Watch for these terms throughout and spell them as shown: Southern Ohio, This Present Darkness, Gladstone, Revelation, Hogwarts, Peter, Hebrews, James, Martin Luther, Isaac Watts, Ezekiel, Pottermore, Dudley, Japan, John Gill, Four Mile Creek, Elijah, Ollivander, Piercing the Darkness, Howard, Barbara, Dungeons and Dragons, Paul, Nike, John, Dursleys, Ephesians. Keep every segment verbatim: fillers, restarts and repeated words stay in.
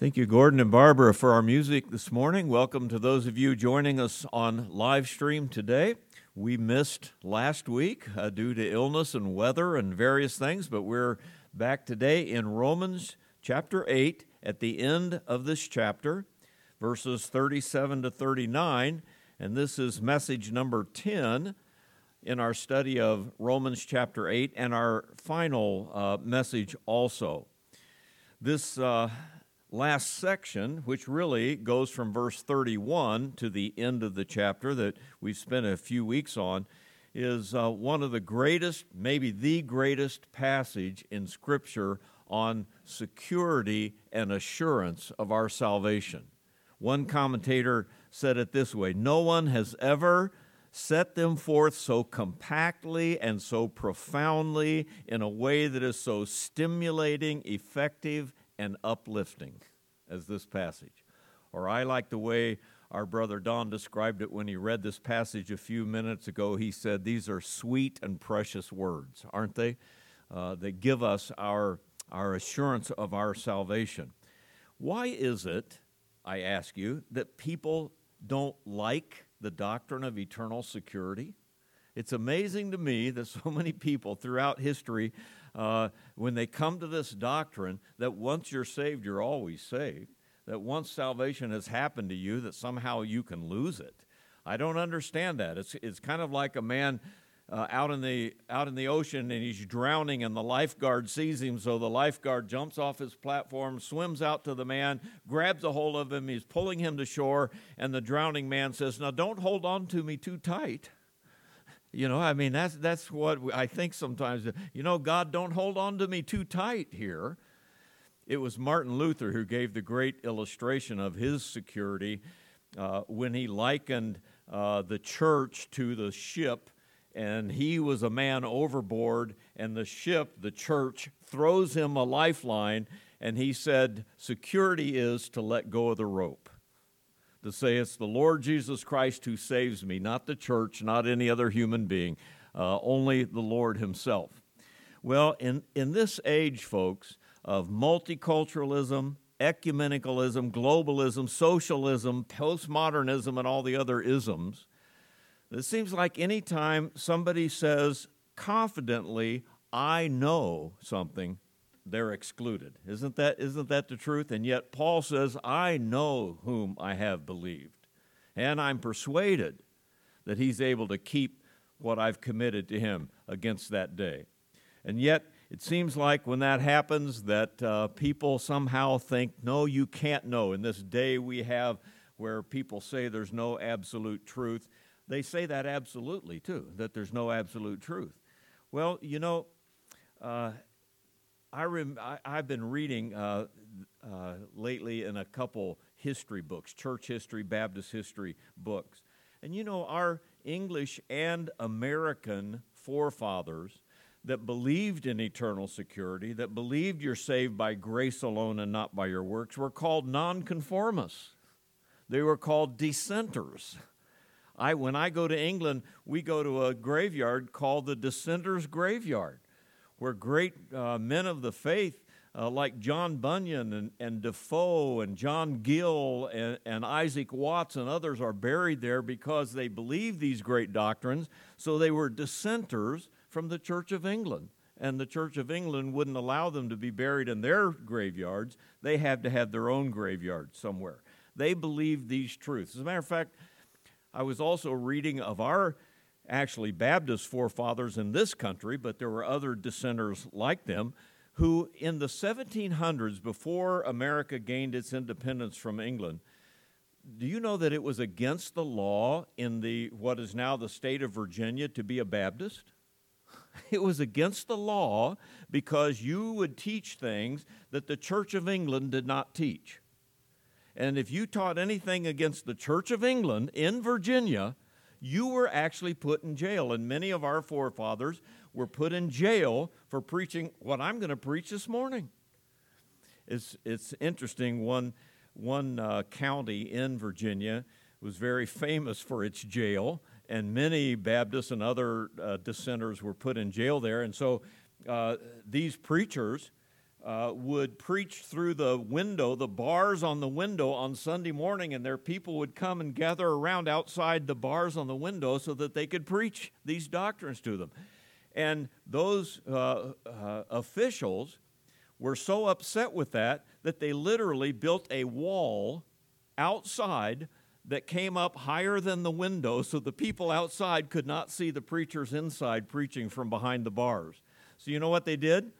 Thank you, Gordon and Barbara, for our music this morning. Welcome to those of you joining us on live stream today. We missed last week uh, due to illness and weather and various things, but we're back today in Romans chapter eight at the end of this chapter, verses thirty-seven to thirty-nine, and this is message number ten in our study of Romans chapter eight and our final uh, message also. This uh, last section, which really goes from verse thirty-one to the end of the chapter that we've spent a few weeks on, is uh, one of the greatest, maybe the greatest passage in Scripture on security and assurance of our salvation. One commentator said it this way: no one has ever set them forth so compactly and so profoundly in a way that is so stimulating, effective, and uplifting as this passage. Or I like the way our brother Don described it when he read this passage a few minutes ago. He said, these are sweet and precious words, aren't they? Uh, that give us our, our assurance of our salvation. Why is it, I ask you, that people don't like the doctrine of eternal security? It's amazing to me that so many people throughout history, uh, when they come to this doctrine that once you're saved, you're always saved, that once salvation has happened to you, that somehow you can lose it. I don't understand that. It's it's kind of like a man uh, out in the out in the ocean and he's drowning and the lifeguard sees him, so the lifeguard jumps off his platform, swims out to the man, grabs a hold of him, he's pulling him to shore, and the drowning man says, now don't hold on to me too tight. You know, I mean, that's that's what I think sometimes. You know, God, don't hold on to me too tight here. It was Martin Luther who gave the great illustration of his security uh, when he likened uh, the church to the ship, and he was a man overboard, and the ship, the church, throws him a lifeline, and he said, security is to let go of the rope. To say it's the Lord Jesus Christ who saves me, not the church, not any other human being, uh, only the Lord himself. Well, in, in this age, folks, of multiculturalism, ecumenicalism, globalism, socialism, postmodernism, and all the other isms, it seems like any time somebody says confidently, I know something, they're excluded. Isn't that, isn't that the truth? And yet Paul says, I know whom I have believed, and I'm persuaded that he's able to keep what I've committed to him against that day. And yet it seems like when that happens that uh, people somehow think, no, you can't know. In this day we have where people say there's no absolute truth, they say that absolutely too, that there's no absolute truth. Well, you know, uh, I rem- I, I've been reading uh, uh, lately in a couple history books, church history, Baptist history books. And you know, our English and American forefathers that believed in eternal security, that believed you're saved by grace alone and not by your works, were called nonconformists. They were called dissenters. I, when I go to England, we go to a graveyard called the Dissenters' Graveyard, where great uh, men of the faith uh, like John Bunyan and, and Defoe and John Gill and, and Isaac Watts and others are buried there because they believed these great doctrines, so they were dissenters from the Church of England. And the Church of England wouldn't allow them to be buried in their graveyards. They had to have their own graveyard somewhere. They believed these truths. As a matter of fact, I was also reading of our actually Baptist forefathers in this country, but there were other dissenters like them, who in the seventeen hundreds, before America gained its independence from England, do you know that it was against the law in the what is now the state of Virginia to be a Baptist? It was against the law because you would teach things that the Church of England did not teach. And if you taught anything against the Church of England in Virginia, you were actually put in jail, and many of our forefathers were put in jail for preaching what I'm going to preach this morning. It's it's interesting. One one uh, county in Virginia was very famous for its jail, and many Baptists and other uh, dissenters were put in jail there. And so uh, these preachers uh, would preach through the window, the bars on the window on Sunday morning, and their people would come and gather around outside the bars on the window so that they could preach these doctrines to them. And those uh, uh, officials were so upset with that that they literally built a wall outside that came up higher than the window so the people outside could not see the preachers inside preaching from behind the bars. So you know what they did?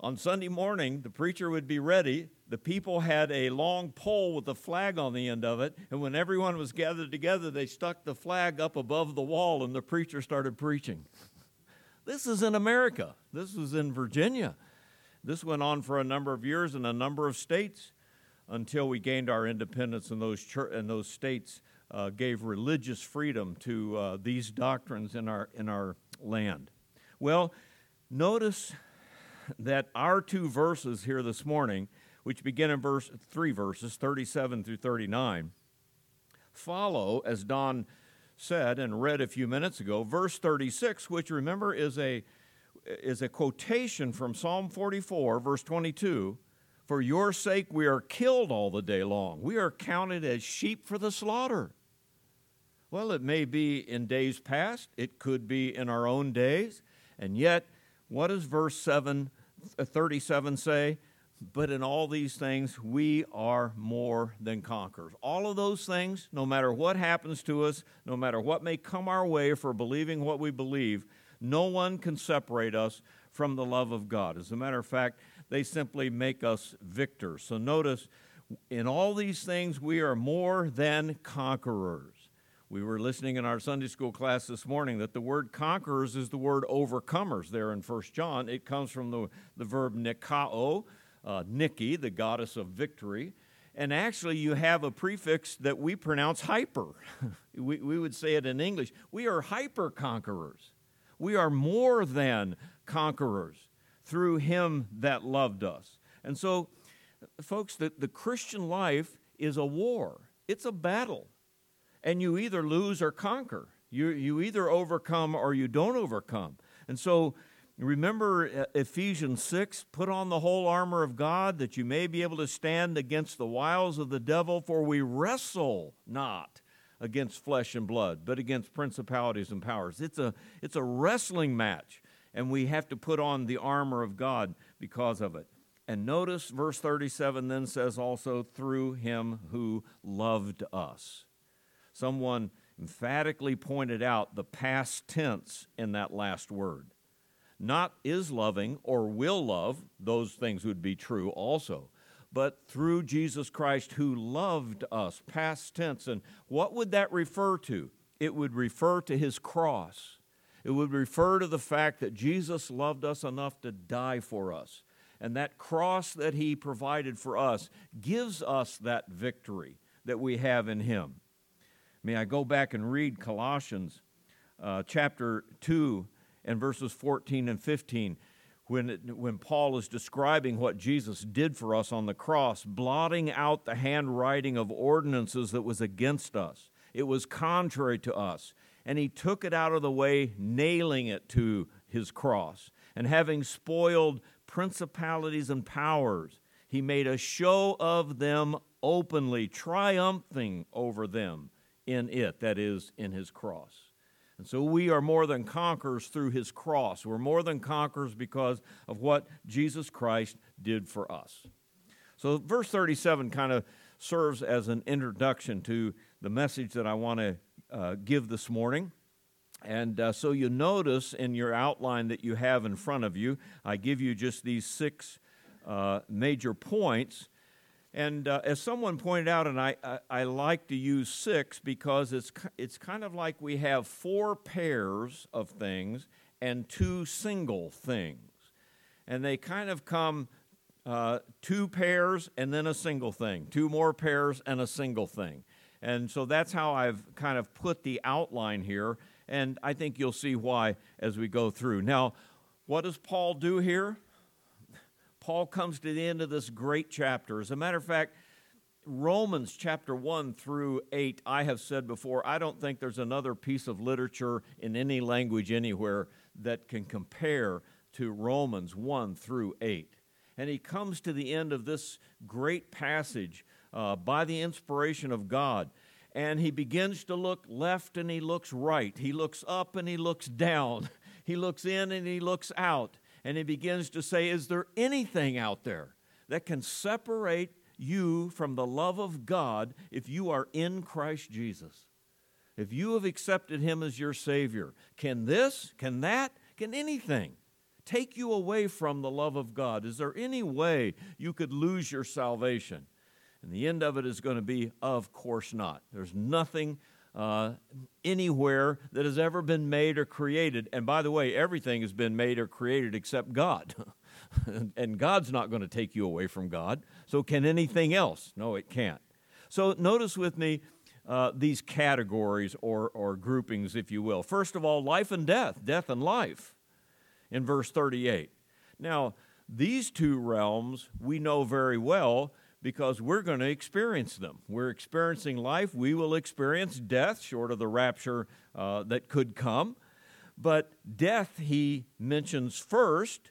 On Sunday morning, the preacher would be ready. The people had a long pole with a flag on the end of it, and when everyone was gathered together, they stuck the flag up above the wall, and the preacher started preaching. This is in America. This was in Virginia. This went on for a number of years in a number of states until we gained our independence, and those church, and those states uh, gave religious freedom to uh, these doctrines in our in our land. Well, notice that our two verses here this morning, which begin in verse three verses thirty-seven through thirty-nine, follow, as Don said and read a few minutes ago, verse thirty-six, which remember is a is a quotation from Psalm forty-four, verse twenty-two, "For your sake we are killed all the day long. We are counted as sheep for the slaughter." Well, it may be in days past, it could be in our own days, and yet what does verse thirty-seven say? "But in all these things we are more than conquerors." All of those things, no matter what happens to us, no matter what may come our way for believing what we believe, no one can separate us from the love of God. As a matter of fact, they simply make us victors. So notice, in all these things we are more than conquerors. We were listening in our Sunday school class this morning that the word conquerors is the word overcomers there in First John. It comes from the, the verb nikao, Uh, Nike, the goddess of victory, and actually you have a prefix that we pronounce hyper. we, we would say it in English. We are hyper conquerors. We are more than conquerors through him that loved us. And so, folks, the, the Christian life is a war. It's a battle, and you either lose or conquer. You, you either overcome or you don't overcome. And so, remember Ephesians six, "Put on the whole armor of God that you may be able to stand against the wiles of the devil, for we wrestle not against flesh and blood, but against principalities and powers." It's a, it's a wrestling match, and we have to put on the armor of God because of it. And notice verse thirty-seven then says also, "Through him who loved us." Someone emphatically pointed out the past tense in that last word. Not is loving or will love, those things would be true also, but through Jesus Christ who loved us, past tense. And what would that refer to? It would refer to his cross. It would refer to the fact that Jesus loved us enough to die for us. And that cross that he provided for us gives us that victory that we have in him. May I go back and read Colossians uh, chapter two, and verses fourteen and fifteen, when it, when Paul is describing what Jesus did for us on the cross, blotting out the handwriting of ordinances that was against us. It was contrary to us. And he took it out of the way, nailing it to his cross. And having spoiled principalities and powers, he made a show of them openly, triumphing over them in it, that is, in his cross. And so we are more than conquerors through his cross. We're more than conquerors because of what Jesus Christ did for us. So verse thirty-seven kind of serves as an introduction to the message that I want to uh, give this morning. And uh, so you notice in your outline that you have in front of you, I give you just these six uh, major points. And uh, as someone pointed out, and I, I, I like to use six because it's it's kind of like we have four pairs of things and two single things. And they kind of come uh, two pairs and then a single thing, two more pairs and a single thing. And so that's how I've kind of put the outline here, and I think you'll see why as we go through. Now, what does Paul do here? Paul comes to the end of this great chapter. As a matter of fact, Romans chapter one through eight, I have said before, I don't think there's another piece of literature in any language anywhere that can compare to Romans one through eight. and he comes to the end of this great passage uh, by the inspiration of God, and he begins to look left and he looks right. He looks up and he looks down. He looks in and he looks out, and he begins to say, is there anything out there that can separate you from the love of God if you are in Christ Jesus? If you have accepted him as your Savior, can this, can that, can anything take you away from the love of God? Is there any way you could lose your salvation? And the end of it is going to be, of course not. There's nothing uh, anywhere that has ever been made or created. And by the way, everything has been made or created except God. And God's not going to take you away from God. So can anything else? No, it can't. So notice with me, Uh, these categories or, or groupings, if you will. First of all, life and death, death and life in verse thirty-eight. Now, these two realms we know very well because we're going to experience them. We're experiencing life. We will experience death, short of the rapture uh, that could come. But death he mentions first.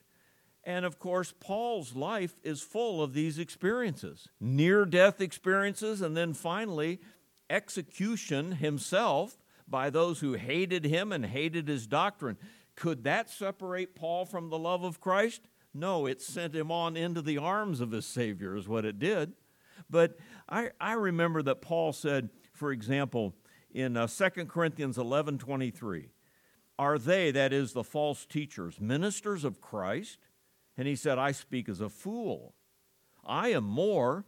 And, of course, Paul's life is full of these experiences, near-death experiences, and then finally execution himself by those who hated him and hated his doctrine. Could that separate Paul from the love of Christ? No, it sent him on into the arms of his Savior is what it did. But I, I remember that Paul said, for example, in uh, Second Corinthians eleven twenty-three, are they, that is the false teachers, ministers of Christ? And he said, I speak as a fool. I am more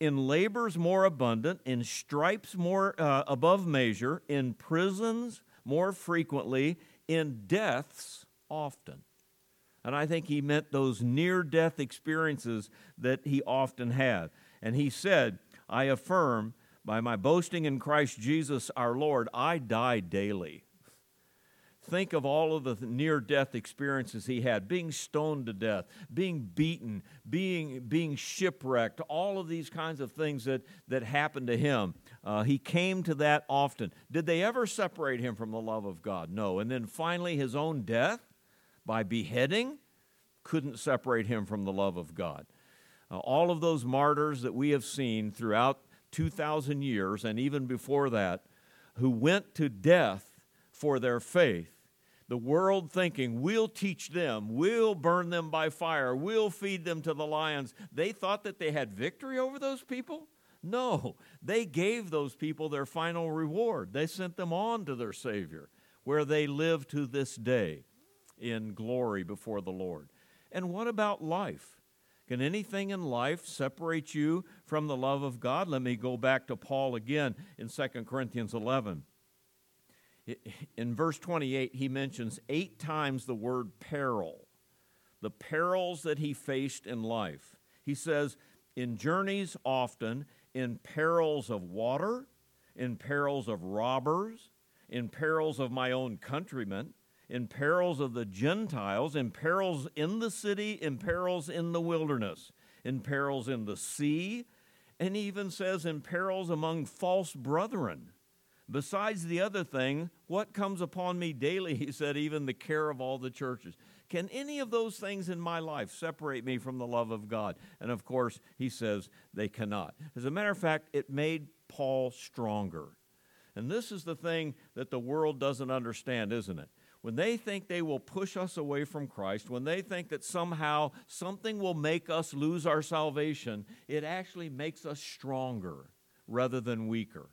in labors more abundant, in stripes more uh, above measure, in prisons more frequently, in deaths often. And I think he meant those near-death experiences that he often had. And he said, I affirm by my boasting in Christ Jesus our Lord, I die daily. Think of all of the near-death experiences he had, being stoned to death, being beaten, being being shipwrecked, all of these kinds of things that, that happened to him. Uh, he came to that often. Did they ever separate him from the love of God? No. And then finally, his own death by beheading couldn't separate him from the love of God. Uh, all of those martyrs that we have seen throughout two thousand years and even before that who went to death for their faith, the world thinking, we'll teach them, we'll burn them by fire, we'll feed them to the lions. They thought that they had victory over those people? No, they gave those people their final reward. They sent them on to their Savior, where they live to this day in glory before the Lord. And what about life? Can anything in life separate you from the love of God? Let me go back to Paul again in Second Corinthians eleven. In verse twenty-eight, he mentions eight times the word peril, the perils that he faced in life. He says, in journeys often, in perils of water, in perils of robbers, in perils of my own countrymen, in perils of the Gentiles, in perils in the city, in perils in the wilderness, in perils in the sea, and he even says in perils among false brethren. Besides the other thing, what comes upon me daily, he said, even the care of all the churches. Can any of those things in my life separate me from the love of God? And of course, he says they cannot. As a matter of fact, it made Paul stronger. And this is the thing that the world doesn't understand, isn't it? When they think they will push us away from Christ, when they think that somehow something will make us lose our salvation, it actually makes us stronger rather than weaker.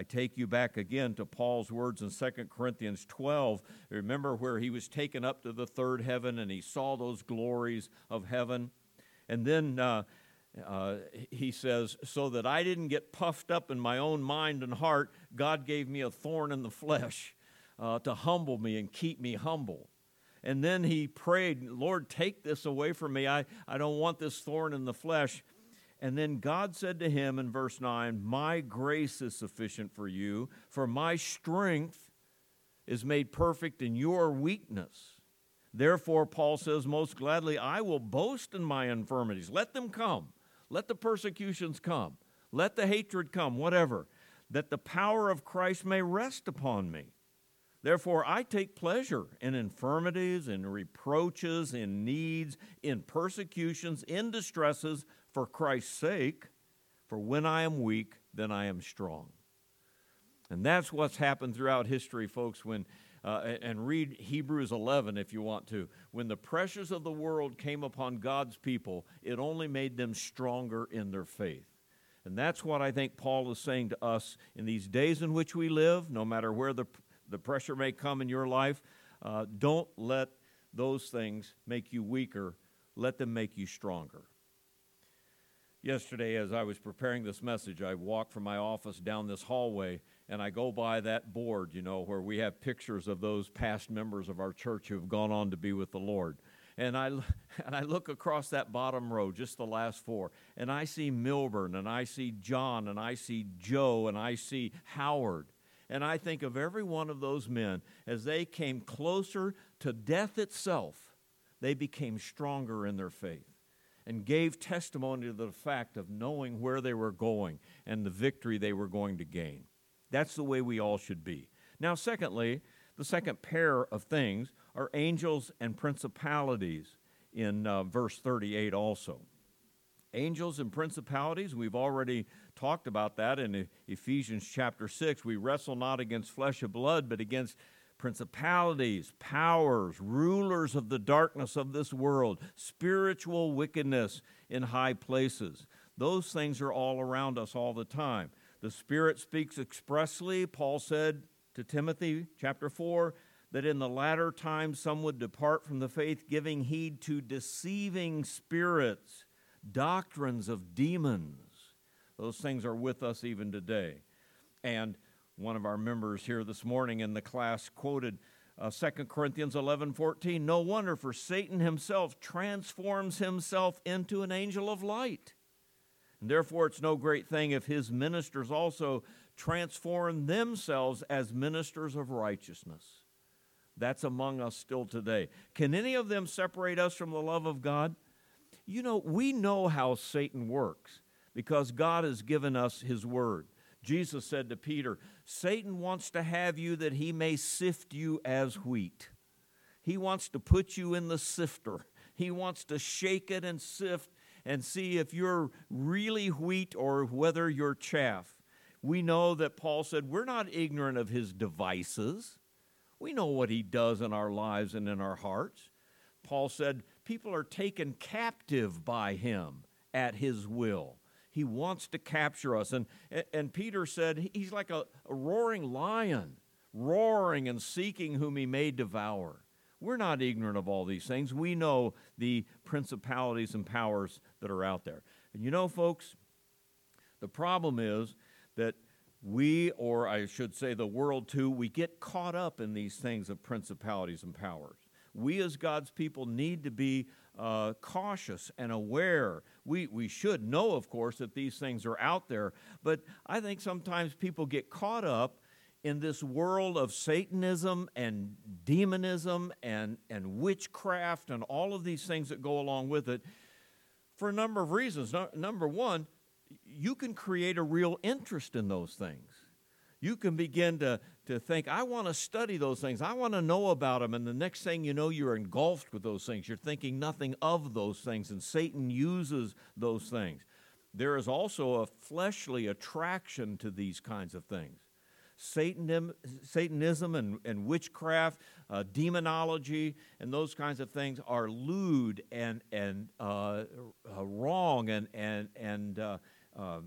I take you back again to Paul's words in Second Corinthians twelve. Remember where he was taken up to the third heaven and he saw those glories of heaven. And then uh, uh, he says, so that I didn't get puffed up in my own mind and heart, God gave me a thorn in the flesh uh, to humble me and keep me humble. And then he prayed, Lord, take this away from me. I, I don't want this thorn in the flesh. And then God said to him in verse nine, my grace is sufficient for you, for my strength is made perfect in your weakness. Therefore, Paul says, most gladly, I will boast in my infirmities. Let them come. Let the persecutions come. Let the hatred come, whatever, that the power of Christ may rest upon me. Therefore, I take pleasure in infirmities, in reproaches, in needs, in persecutions, in distresses, for Christ's sake. For when I am weak, then I am strong. And that's what's happened throughout history, folks, when Uh, and read Hebrews eleven if you want to. When the pressures of the world came upon God's people, it only made them stronger in their faith. And that's what I think Paul is saying to us in these days in which we live, no matter where the, the pressure may come in your life, uh, don't let those things make you weaker. Let them make you stronger. Yesterday, as I was preparing this message, I walked from my office down this hallway, and I go by that board, you know, where we have pictures of those past members of our church who have gone on to be with the Lord. And I, and I look across that bottom row, just the last four, and I see Milburn, and I see John, and I see Joe, and I see Howard. And I think of every one of those men, as they came closer to death itself, they became stronger in their faith and gave testimony to the fact of knowing where they were going and the victory they were going to gain. That's the way we all should be. Now, secondly, the second pair of things are angels and principalities in uh, verse thirty-eight also. Angels and principalities, we've already talked about that in Ephesians chapter six. We wrestle not against flesh and blood, but against principalities, powers, rulers of the darkness of this world, spiritual wickedness in high places. Those things are all around us all the time. The Spirit speaks expressly, Paul said to Timothy, chapter four, that in the latter times some would depart from the faith, giving heed to deceiving spirits, doctrines of demons. Those things are with us even today. And one of our members here this morning in the class quoted uh, Second Corinthians eleven fourteen, "No wonder, for Satan himself transforms himself into an angel of light. And therefore, it's no great thing if his ministers also transform themselves as ministers of righteousness." That's among us still today. Can any of them separate us from the love of God? You know, we know how Satan works because God has given us his word. Jesus said to Peter, "Satan wants to have you that he may sift you as wheat." He wants to put you in the sifter. He wants to shake it and sift and see if you're really wheat or whether you're chaff. We know that Paul said we're not ignorant of his devices. We know what he does in our lives and in our hearts. Paul said people are taken captive by him at his will. He wants to capture us. And, and Peter said he's like a, a roaring lion, roaring and seeking whom he may devour. We're not ignorant of all these things. We know the principalities and powers that are out there. And you know, folks, the problem is that we, or I should say the world too, we get caught up in these things of principalities and powers. We as God's people need to be uh, cautious and aware. We, we should know, of course, that these things are out there. But I think sometimes people get caught up in this world of Satanism and demonism and, and witchcraft and all of these things that go along with it for a number of reasons. No, number one, you can create a real interest in those things. You can begin to, to think, I want to study those things. I want to know about them. And the next thing you know, you're engulfed with those things. You're thinking nothing of those things, and Satan uses those things. There is also a fleshly attraction to these kinds of things. Satanism, Satanism and, and witchcraft, uh, demonology, and those kinds of things are lewd and and uh, uh, wrong and and and uh, uh,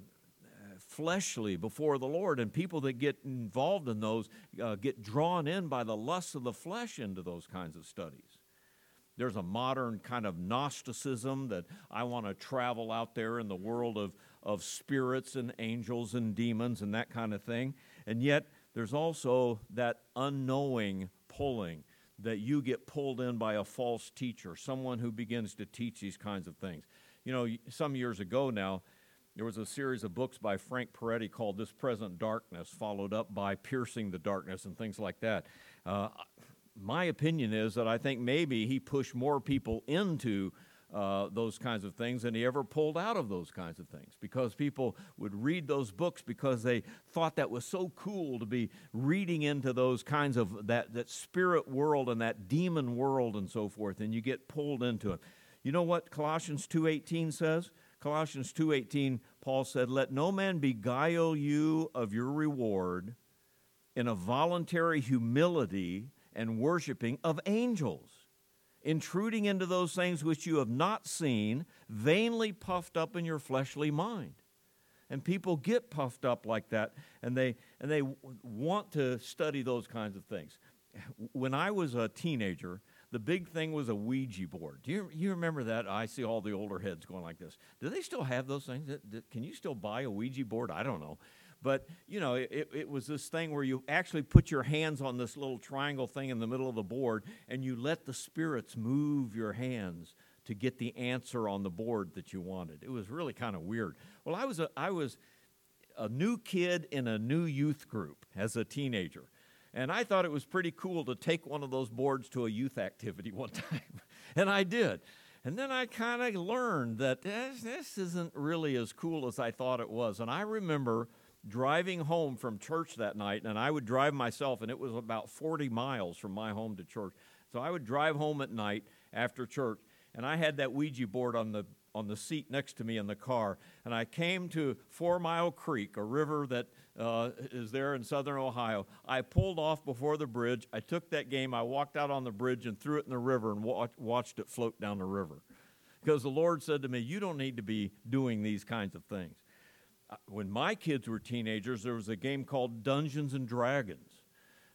fleshly before the Lord. And people that get involved in those uh, get drawn in by the lust of the flesh into those kinds of studies. There's a modern kind of Gnosticism that I want to travel out there in the world of of spirits and angels and demons and that kind of thing. And yet, there's also that unknowing pulling that you get pulled in by a false teacher, someone who begins to teach these kinds of things. You know, some years ago now, there was a series of books by Frank Peretti called This Present Darkness, followed up by Piercing the Darkness and things like that. Uh, my opinion is that I think maybe he pushed more people into uh, those kinds of things, and he ever pulled out of those kinds of things, because people would read those books because they thought that was so cool to be reading into those kinds of that, that spirit world and that demon world and so forth, and you get pulled into it. You know what Colossians two eighteen says? Colossians two eighteen, Paul said, "Let no man beguile you of your reward in a voluntary humility and worshiping of angels, intruding into those things which you have not seen, vainly puffed up in your fleshly mind." And people get puffed up like that, and they and they want to study those kinds of things. When I was a teenager, the big thing was a Ouija board. Do you you remember that? I see all the older heads going like this. Do they still have those things? Can you still buy a Ouija board? I don't know. But, you know, it, it was this thing where you actually put your hands on this little triangle thing in the middle of the board, and you let the spirits move your hands to get the answer on the board that you wanted. It was really kind of weird. Well, I was a, I was a new kid in a new youth group as a teenager. And I thought it was pretty cool to take one of those boards to a youth activity one time, and I did. And then I kind of learned that this, this isn't really as cool as I thought it was. And I remember driving home from church that night, and I would drive myself, and it was about forty miles from my home to church. So I would drive home at night after church, and I had that Ouija board on the on the seat next to me in the car, and I came to Four Mile Creek, a river that uh, is there in Southern Ohio. I pulled off before the bridge. I took that game. I walked out on the bridge and threw it in the river and wa- watched it float down the river, because the Lord said to me, you don't need to be doing these kinds of things. When my kids were teenagers, there was a game called Dungeons and Dragons.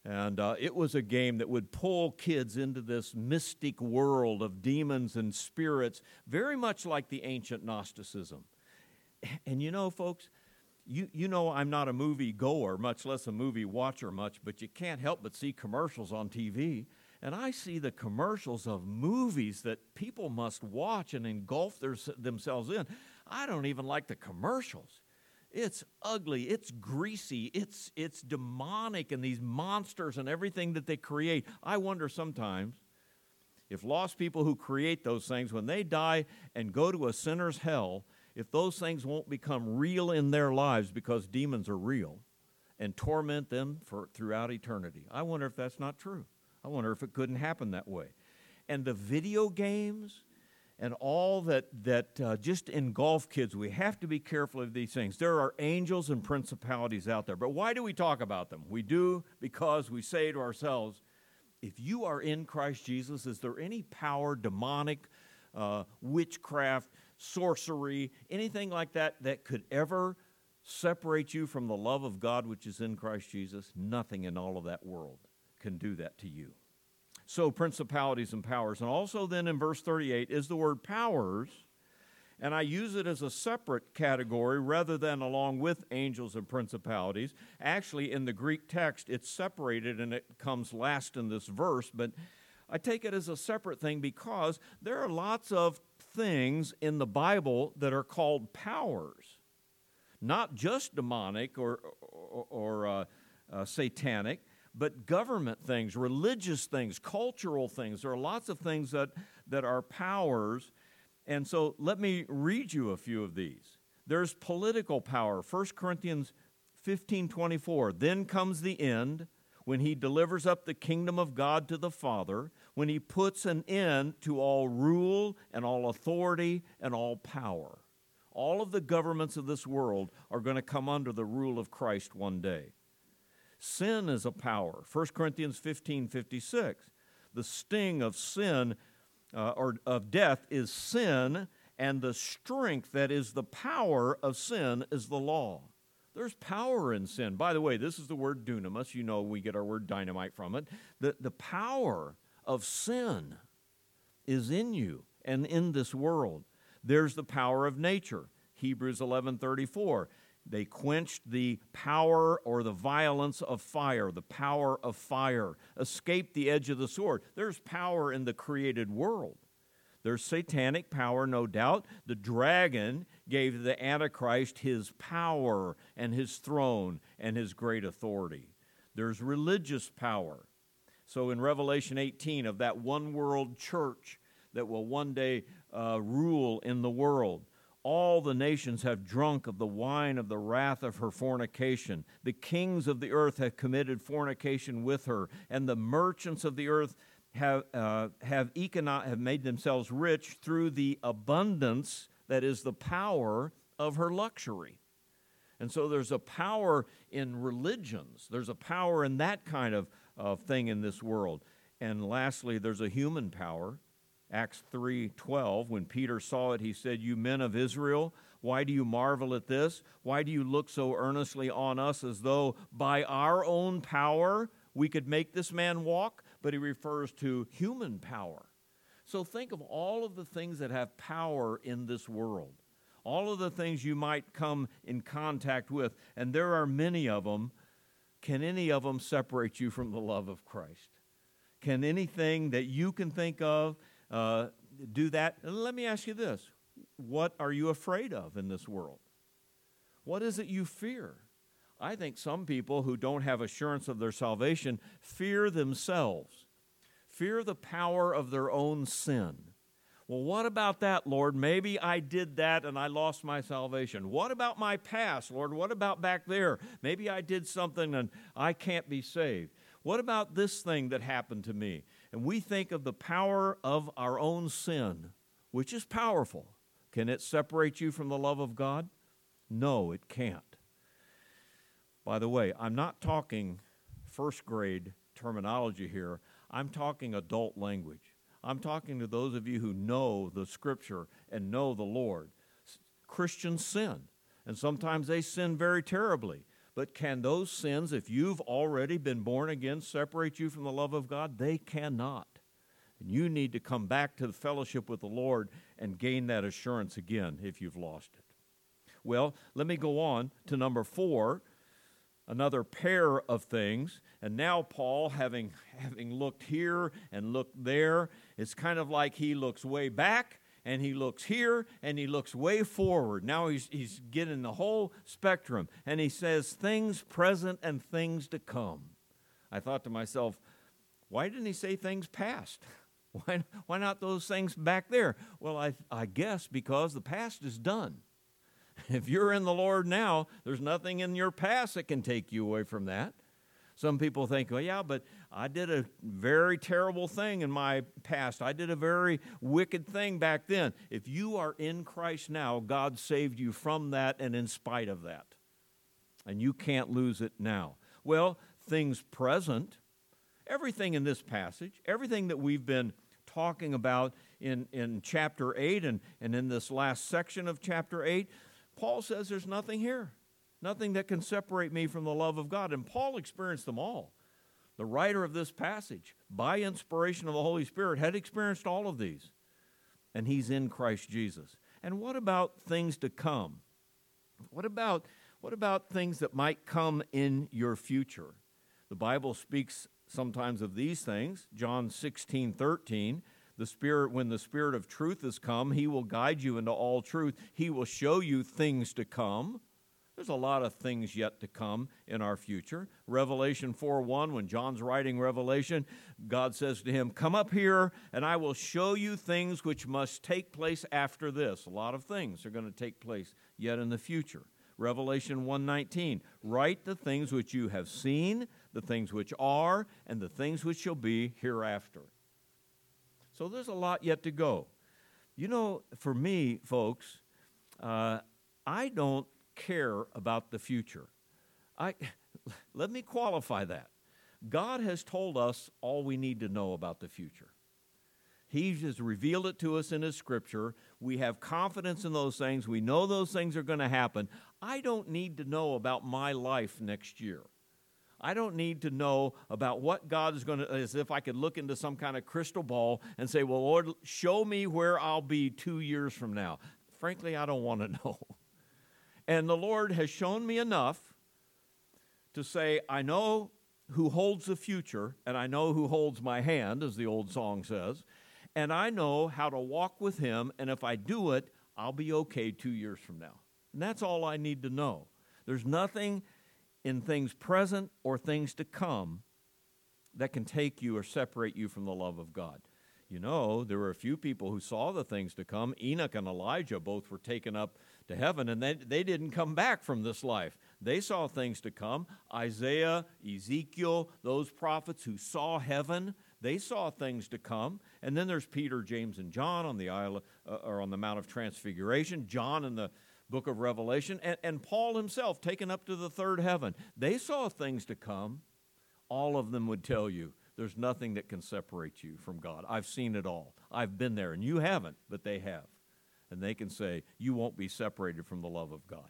And uh, it was a game that would pull kids into this mystic world of demons and spirits, very much like the ancient Gnosticism. And you know, folks, you, you know I'm not a movie goer, much less a movie watcher much, but you can't help but see commercials on T V. And I see the commercials of movies that people must watch and engulf their, themselves in. I don't even like the commercials. It's ugly, it's greasy, it's it's demonic, and these monsters and everything that they create. I wonder sometimes if lost people who create those things, when they die and go to a sinner's hell, if those things won't become real in their lives, because demons are real and torment them for throughout eternity. I wonder if that's not true. I wonder if it couldn't happen that way. And the video games and all that that uh, just engulf kids, we have to be careful of these things. There are angels and principalities out there. But why do we talk about them? We do because we say to ourselves, if you are in Christ Jesus, is there any power, demonic, uh, witchcraft, sorcery, anything like that that could ever separate you from the love of God which is in Christ Jesus? Nothing in all of that world can do that to you. So principalities and powers. And also then in verse thirty-eight is the word powers, and I use it as a separate category rather than along with angels and principalities. Actually, in the Greek text, it's separated and it comes last in this verse, but I take it as a separate thing because there are lots of things in the Bible that are called powers, not just demonic or, or, or uh, uh, satanic, but government things, religious things, cultural things. There are lots of things that, that are powers. And so let me read you a few of these. There's political power. First Corinthians fifteen twenty-four, then comes the end, when he delivers up the kingdom of God to the Father, when he puts an end to all rule and all authority and all power. All of the governments of this world are going to come under the rule of Christ one day. Sin is a power. First Corinthians fifteen fifty-six. The sting of sin uh, or of death is sin, and the strength that is the power of sin is the law. There's power in sin. By the way, this is the word dunamis. You know we get our word dynamite from it. The, the power of sin is in you and in this world. There's the power of nature. Hebrews eleven thirty-four. They quenched the power or the violence of fire, the power of fire. Escaped the edge of the sword. There's power in the created world. There's satanic power, no doubt. The dragon gave the Antichrist his power and his throne and his great authority. There's religious power. So in Revelation eighteen, of that one world church that will one day uh, rule in the world. All the nations have drunk of the wine of the wrath of her fornication. The kings of the earth have committed fornication with her, and the merchants of the earth have uh, have, econo- have made themselves rich through the abundance, that is the power of her luxury. And so there's a power in religions. There's a power in that kind of, of thing in this world. And lastly, there's a human power. Acts three twelve, when Peter saw it, he said, "You men of Israel, why do you marvel at this? Why do you look so earnestly on us as though by our own power we could make this man walk?" But he refers to human power. So think of all of the things that have power in this world, all of the things you might come in contact with, and there are many of them. Can any of them separate you from the love of Christ? Can anything that you can think of Uh, do that? And let me ask you this. What are you afraid of in this world? What is it you fear? I think some people who don't have assurance of their salvation fear themselves, fear the power of their own sin. Well, what about that, Lord? Maybe I did that and I lost my salvation. What about my past, Lord? What about back there? Maybe I did something and I can't be saved. What about this thing that happened to me? And we think of the power of our own sin, which is powerful. Can it separate you from the love of God? No, it can't. By the way, I'm not talking first grade terminology here. I'm talking adult language. I'm talking to those of you who know the Scripture and know the Lord. Christians sin, and sometimes they sin very terribly. But can those sins, if you've already been born again, separate you from the love of God? They cannot. And you need to come back to the fellowship with the Lord and gain that assurance again if you've lost it. Well, let me go on to number four, another pair of things. And now Paul, having, having looked here and looked there, it's kind of like he looks way back, and he looks here, and he looks way forward. Now he's, he's getting the whole spectrum. And he says, things present and things to come. I thought to myself, why didn't he say things past? Why, why not those things back there? Well, I, I guess because the past is done. If you're in the Lord now, there's nothing in your past that can take you away from that. Some people think, well, yeah, but I did a very terrible thing in my past. I did a very wicked thing back then. If you are in Christ now, God saved you from that and in spite of that. And you can't lose it now. Well, things present, everything in this passage, everything that we've been talking about in, in chapter eight and, and in this last section of chapter eight, Paul says there's nothing here. Nothing that can separate me from the love of God. And Paul experienced them all. The writer of this passage, by inspiration of the Holy Spirit, had experienced all of these. And he's in Christ Jesus. And what about things to come? What about, what about things that might come in your future? The Bible speaks sometimes of these things. John sixteen thirteen, the Spirit, when the Spirit of truth is come, he will guide you into all truth. He will show you things to come. There's a lot of things yet to come in our future. Revelation four one, when John's writing Revelation, God says to him, "Come up here, and I will show you things which must take place after this." A lot of things are going to take place yet in the future. Revelation one nineteen, "Write the things which you have seen, the things which are, and the things which shall be hereafter." So there's a lot yet to go. You know, for me, folks, uh, I don't care about the future. I let me qualify that. God has told us all we need to know about the future. He has revealed it to us in His Scripture. We have confidence in those things. We know those things are going to happen. I don't need to know about my life next year. I don't need to know about what God is going to, as if I could look into some kind of crystal ball and say, "Well, Lord, show me where I'll be two years from now." Frankly, I don't want to know. And the Lord has shown me enough to say, I know who holds the future, and I know who holds my hand, as the old song says, and I know how to walk with Him, and if I do it, I'll be okay two years from now. And that's all I need to know. There's nothing in things present or things to come that can take you or separate you from the love of God. You know, there were a few people who saw the things to come. Enoch and Elijah both were taken up to heaven, and they, they didn't come back from this life. They saw things to come. Isaiah, Ezekiel, those prophets who saw heaven, they saw things to come. And then there's Peter, James, and John on the isle, uh, or on the Mount of Transfiguration, John in the book of Revelation, and, and Paul himself taken up to the third heaven. They saw things to come. All of them would tell you, there's nothing that can separate you from God. I've seen it all. I've been there, and you haven't, but they have. And they can say, you won't be separated from the love of God.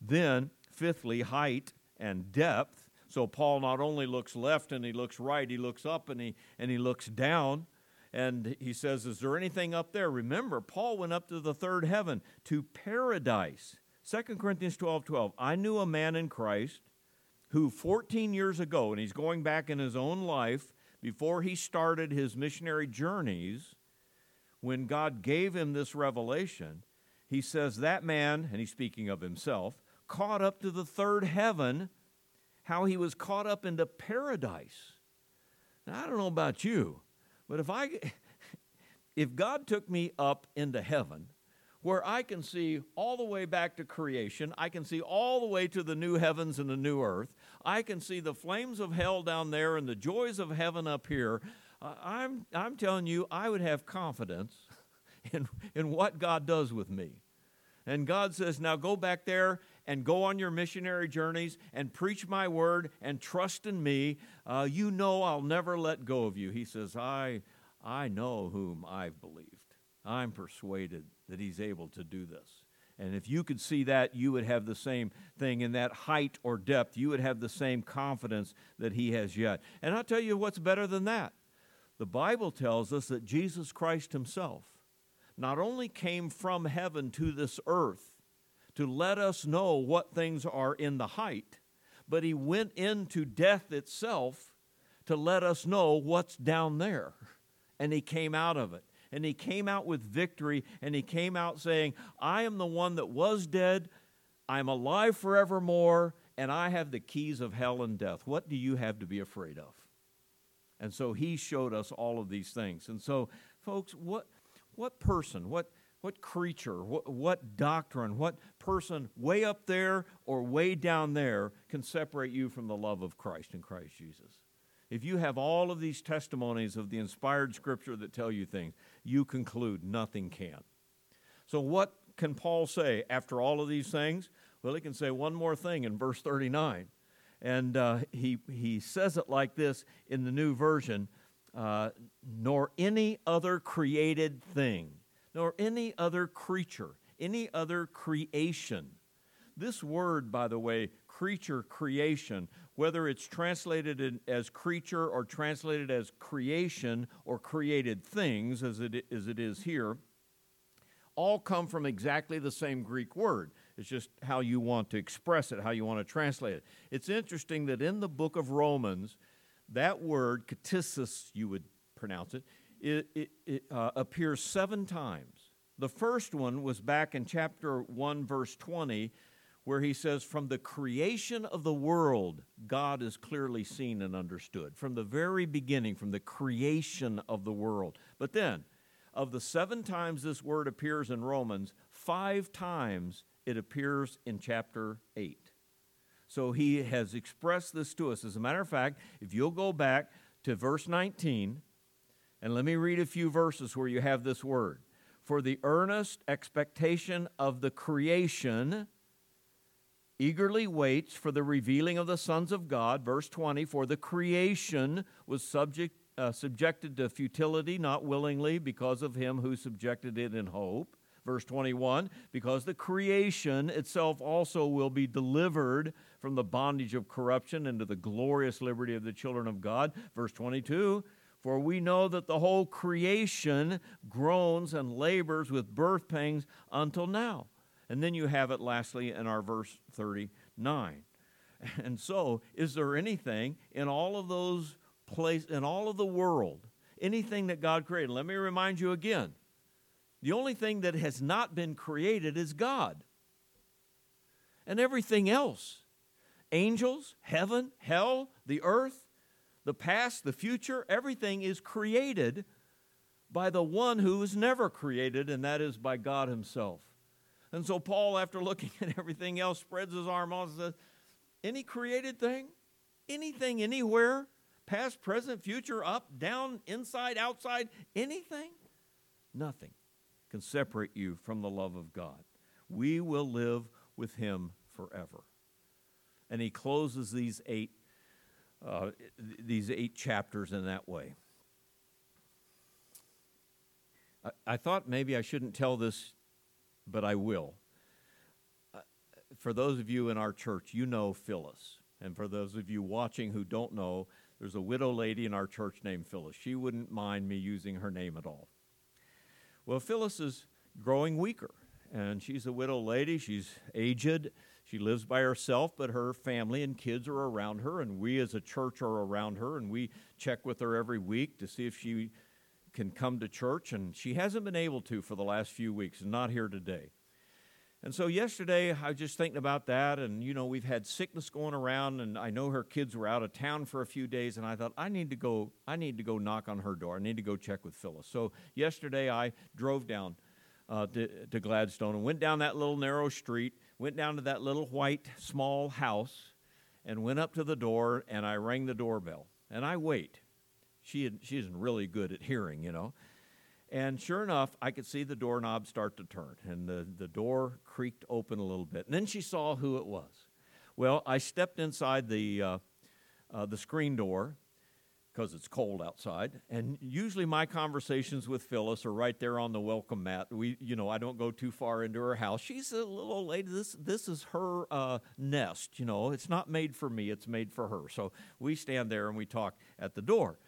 Then, fifthly, height and depth. So Paul not only looks left and he looks right, he looks up and he and he looks down, and he says, is there anything up there? Remember, Paul went up to the third heaven, to paradise. Second Corinthians twelve twelve, I knew a man in Christ who fourteen years ago, and he's going back in his own life, before he started his missionary journeys, when God gave him this revelation, he says that man, and he's speaking of himself, caught up to the third heaven, how he was caught up into paradise. Now, I don't know about you, but if I, if God took me up into heaven, where I can see all the way back to creation, I can see all the way to the new heavens and the new earth, I can see the flames of hell down there and the joys of heaven up here, uh, I'm, I'm telling you, I would have confidence in, in what God does with me. And God says, now go back there and go on your missionary journeys and preach my word and trust in me. Uh, you know I'll never let go of you. He says, I, I know whom I've believed. I'm persuaded that he's able to do this. And if you could see that, you would have the same thing in that height or depth. You would have the same confidence that he has yet. And I'll tell you what's better than that. The Bible tells us that Jesus Christ himself not only came from heaven to this earth to let us know what things are in the height, but he went into death itself to let us know what's down there. And he came out of it. And he came out with victory, and he came out saying, I am the one that was dead, I'm alive forevermore, and I have the keys of hell and death. What do you have to be afraid of? And so he showed us all of these things. And so, folks, what what person, what what creature, what, what doctrine, what person way up there or way down there can separate you from the love of Christ and Christ Jesus? If you have all of these testimonies of the inspired Scripture that tell you things, you conclude nothing can. So what can Paul say after all of these things? Well, he can say one more thing in verse thirty-nine. And uh, he, he says it like this in the New Version, uh, nor any other created thing, nor any other creature, any other creation. This word, by the way, creature, creation, whether it's translated in, as creature or translated as creation or created things, as it, as it is here, all come from exactly the same Greek word. It's just how you want to express it, how you want to translate it. It's interesting that in the book of Romans, that word, katissis, you would pronounce it, it, it, it uh, appears seven times. The first one was back in chapter one, verse twenty, where he says, from the creation of the world, God is clearly seen and understood. From the very beginning, from the creation of the world. But then, of the seven times this word appears in Romans, five times it appears in chapter eight. So he has expressed this to us. As a matter of fact, if you'll go back to verse nineteen, and let me read a few verses where you have this word. For the earnest expectation of the creation eagerly waits for the revealing of the sons of God, verse twenty, for the creation was subject, uh, subjected to futility, not willingly, because of him who subjected it in hope, verse twenty-one, because the creation itself also will be delivered from the bondage of corruption into the glorious liberty of the children of God, verse twenty-two, for we know that the whole creation groans and labors with birth pangs until now. And then you have it lastly in our verse thirty-nine. And so, is there anything in all of those places, in all of the world, anything that God created? Let me remind you again, the only thing that has not been created is God. And everything else, angels, heaven, hell, the earth, the past, the future, everything is created by the one who was never created, and that is by God himself. And so Paul, after looking at everything else, spreads his arm out and says, any created thing, anything, anywhere, past, present, future, up, down, inside, outside, anything, nothing can separate you from the love of God. We will live with him forever. And he closes these eight, uh, these eight chapters in that way. I, I thought maybe I shouldn't tell this, but I will. Uh, for those of you in our church, you know Phyllis. And for those of you watching who don't know, there's a widow lady in our church named Phyllis. She wouldn't mind me using her name at all. Well, Phyllis is growing weaker, and she's a widow lady. She's aged. She lives by herself, but her family and kids are around her, and we as a church are around her, and we check with her every week to see if she can come to church, and she hasn't been able to for the last few weeks, not here today. And so yesterday, I was just thinking about that, and, you know, we've had sickness going around, and I know her kids were out of town for a few days, and I thought, I need to go, I need to go knock on her door. I need to go check with Phyllis. So yesterday, I drove down uh, to, to Gladstone and went down that little narrow street, went down to that little white small house, and went up to the door, and I rang the doorbell, and I wait. She had, she isn't really good at hearing, you know. And sure enough, I could see the doorknob start to turn, and the, the door creaked open a little bit. And then she saw who it was. Well, I stepped inside the uh, uh, the screen door, because it's cold outside, and usually my conversations with Phyllis are right there on the welcome mat. We, you know, I don't go too far into her house. She's a little old lady. This this is her uh, nest, you know. It's not made for me. It's made for her. So we stand there and we talk at the door.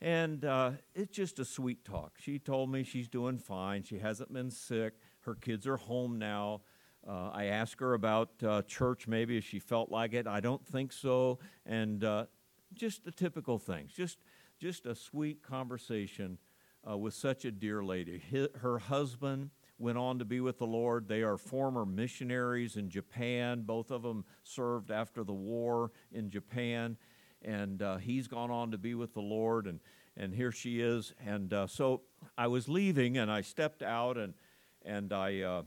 And uh, it's just a sweet talk. She told me she's doing fine. She hasn't been sick. Her kids are home now. Uh, I asked her about uh, church, maybe if she felt like it. I don't think so. And uh, just the typical things. Just, just a sweet conversation uh, with such a dear lady. Her husband went on to be with the Lord. They are former missionaries in Japan. Both of them served after the war in Japan. And uh, he's gone on to be with the Lord, and, and here she is. And uh, so I was leaving, and I stepped out, and and I uh,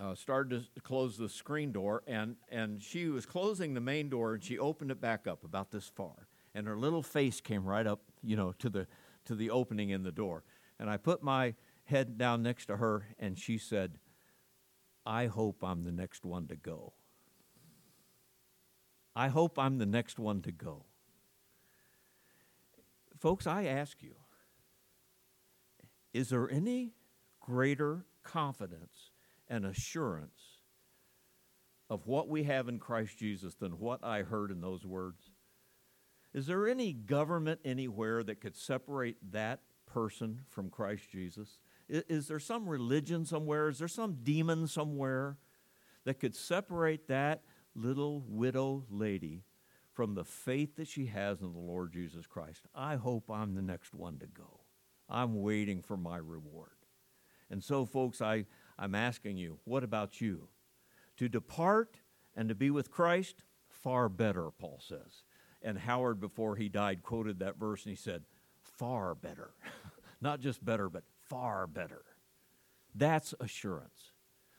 uh, started to close the screen door, and, and she was closing the main door, and she opened it back up about this far, and her little face came right up, you know, to the to the opening in the door. And I put my head down next to her, and she said, "I hope I'm the next one to go. I hope I'm the next one to go." Folks, I ask you, is there any greater confidence and assurance of what we have in Christ Jesus than what I heard in those words? Is there any government anywhere that could separate that person from Christ Jesus? Is, is there some religion somewhere? Is there some demon somewhere that could separate that little widow lady from the faith that she has in the Lord Jesus Christ? I hope I'm the next one to go. I'm waiting for my reward. And so, folks, I, I'm asking you, what about you? To depart and to be with Christ, far better, Paul says. And Howard, before he died, quoted that verse, and he said, far better. Not just better, but far better. That's assurance.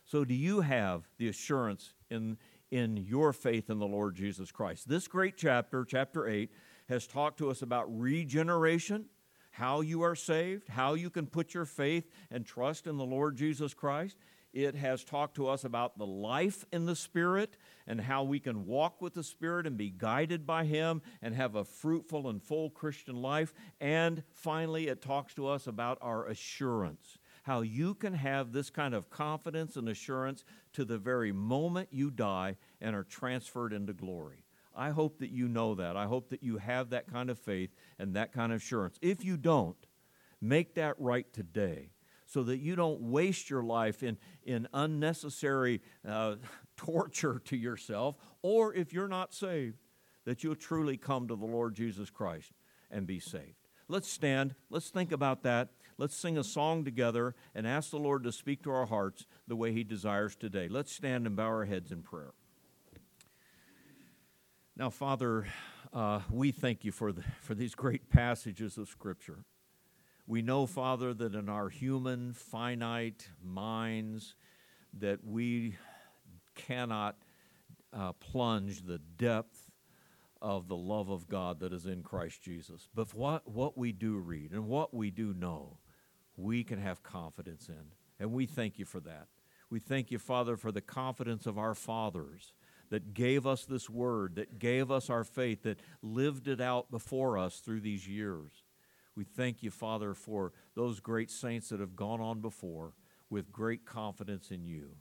So do you have the assurance in in your faith in the Lord Jesus Christ? This great chapter, chapter eight, has talked to us about regeneration, how you are saved, how you can put your faith and trust in the Lord Jesus Christ. It has talked to us about the life in the Spirit and how we can walk with the Spirit and be guided by Him and have a fruitful and full Christian life. And finally, it talks to us about our assurance, how you can have this kind of confidence and assurance to the very moment you die and are transferred into glory. I hope that you know that. I hope that you have that kind of faith and that kind of assurance. If you don't, make that right today so that you don't waste your life in, in unnecessary uh, torture to yourself, or if you're not saved, that you'll truly come to the Lord Jesus Christ and be saved. Let's stand. Let's think about that. Let's sing a song together and ask the Lord to speak to our hearts the way He desires today. Let's stand and bow our heads in prayer. Now, Father, uh, we thank you for the, for these great passages of Scripture. We know, Father, that in our human, finite minds, that we cannot uh, plunge the depth of the love of God that is in Christ Jesus. But what, what we do read and what we do know, we can have confidence in. And we thank you for that. We thank you, Father, for the confidence of our fathers that gave us this word, that gave us our faith, that lived it out before us through these years. We thank you, Father, for those great saints that have gone on before with great confidence in you.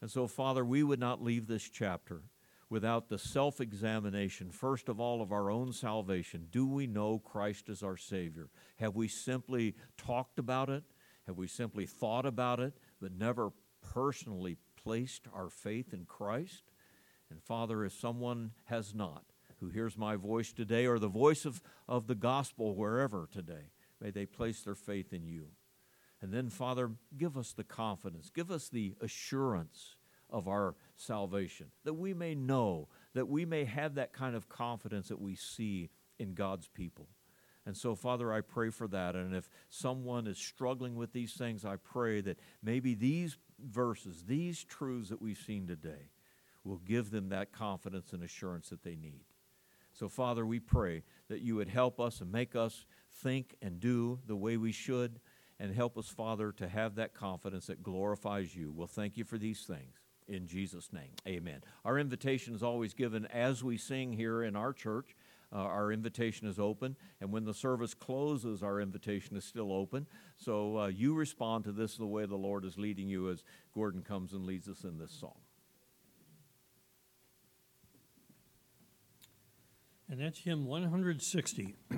And so, Father, we would not leave this chapter without the self-examination, first of all, of our own salvation. Do we know Christ as our Savior? Have we simply talked about it? Have we simply thought about it, but never personally placed our faith in Christ? And, Father, if someone has not, who hears my voice today or the voice of, of the gospel wherever today, may they place their faith in you. And then, Father, give us the confidence, give us the assurance of our salvation, that we may know, that we may have that kind of confidence that we see in God's people. And so, Father, I pray for that. And if someone is struggling with these things, I pray that maybe these verses, these truths that we've seen today, will give them that confidence and assurance that they need. So, Father, we pray that you would help us and make us think and do the way we should, and help us, Father, to have that confidence that glorifies you. We'll thank you for these things. In Jesus' name, amen. Our invitation is always given as we sing here in our church. Uh, our invitation is open, and when the service closes, our invitation is still open. So uh, you respond to this the way the Lord is leading you as Gordon comes and leads us in this song. And that's hymn one sixty.